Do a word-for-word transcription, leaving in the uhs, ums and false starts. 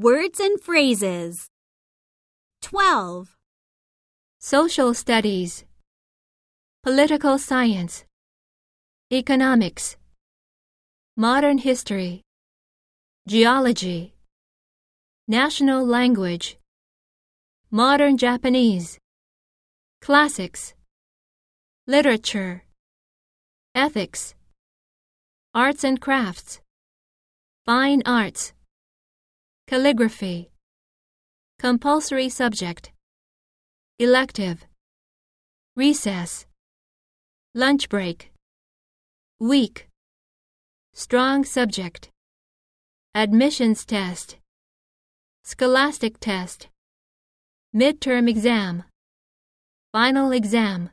Words and phrases. twelve. Social studies, political science, economics, modern history, geology, national language, modern Japanese, classics, literature, ethics, arts and crafts, fine arts, calligraphy, compulsory subject, elective, recess, lunch break, week, strong subject, admissions test, scholastic test, midterm exam, final exam.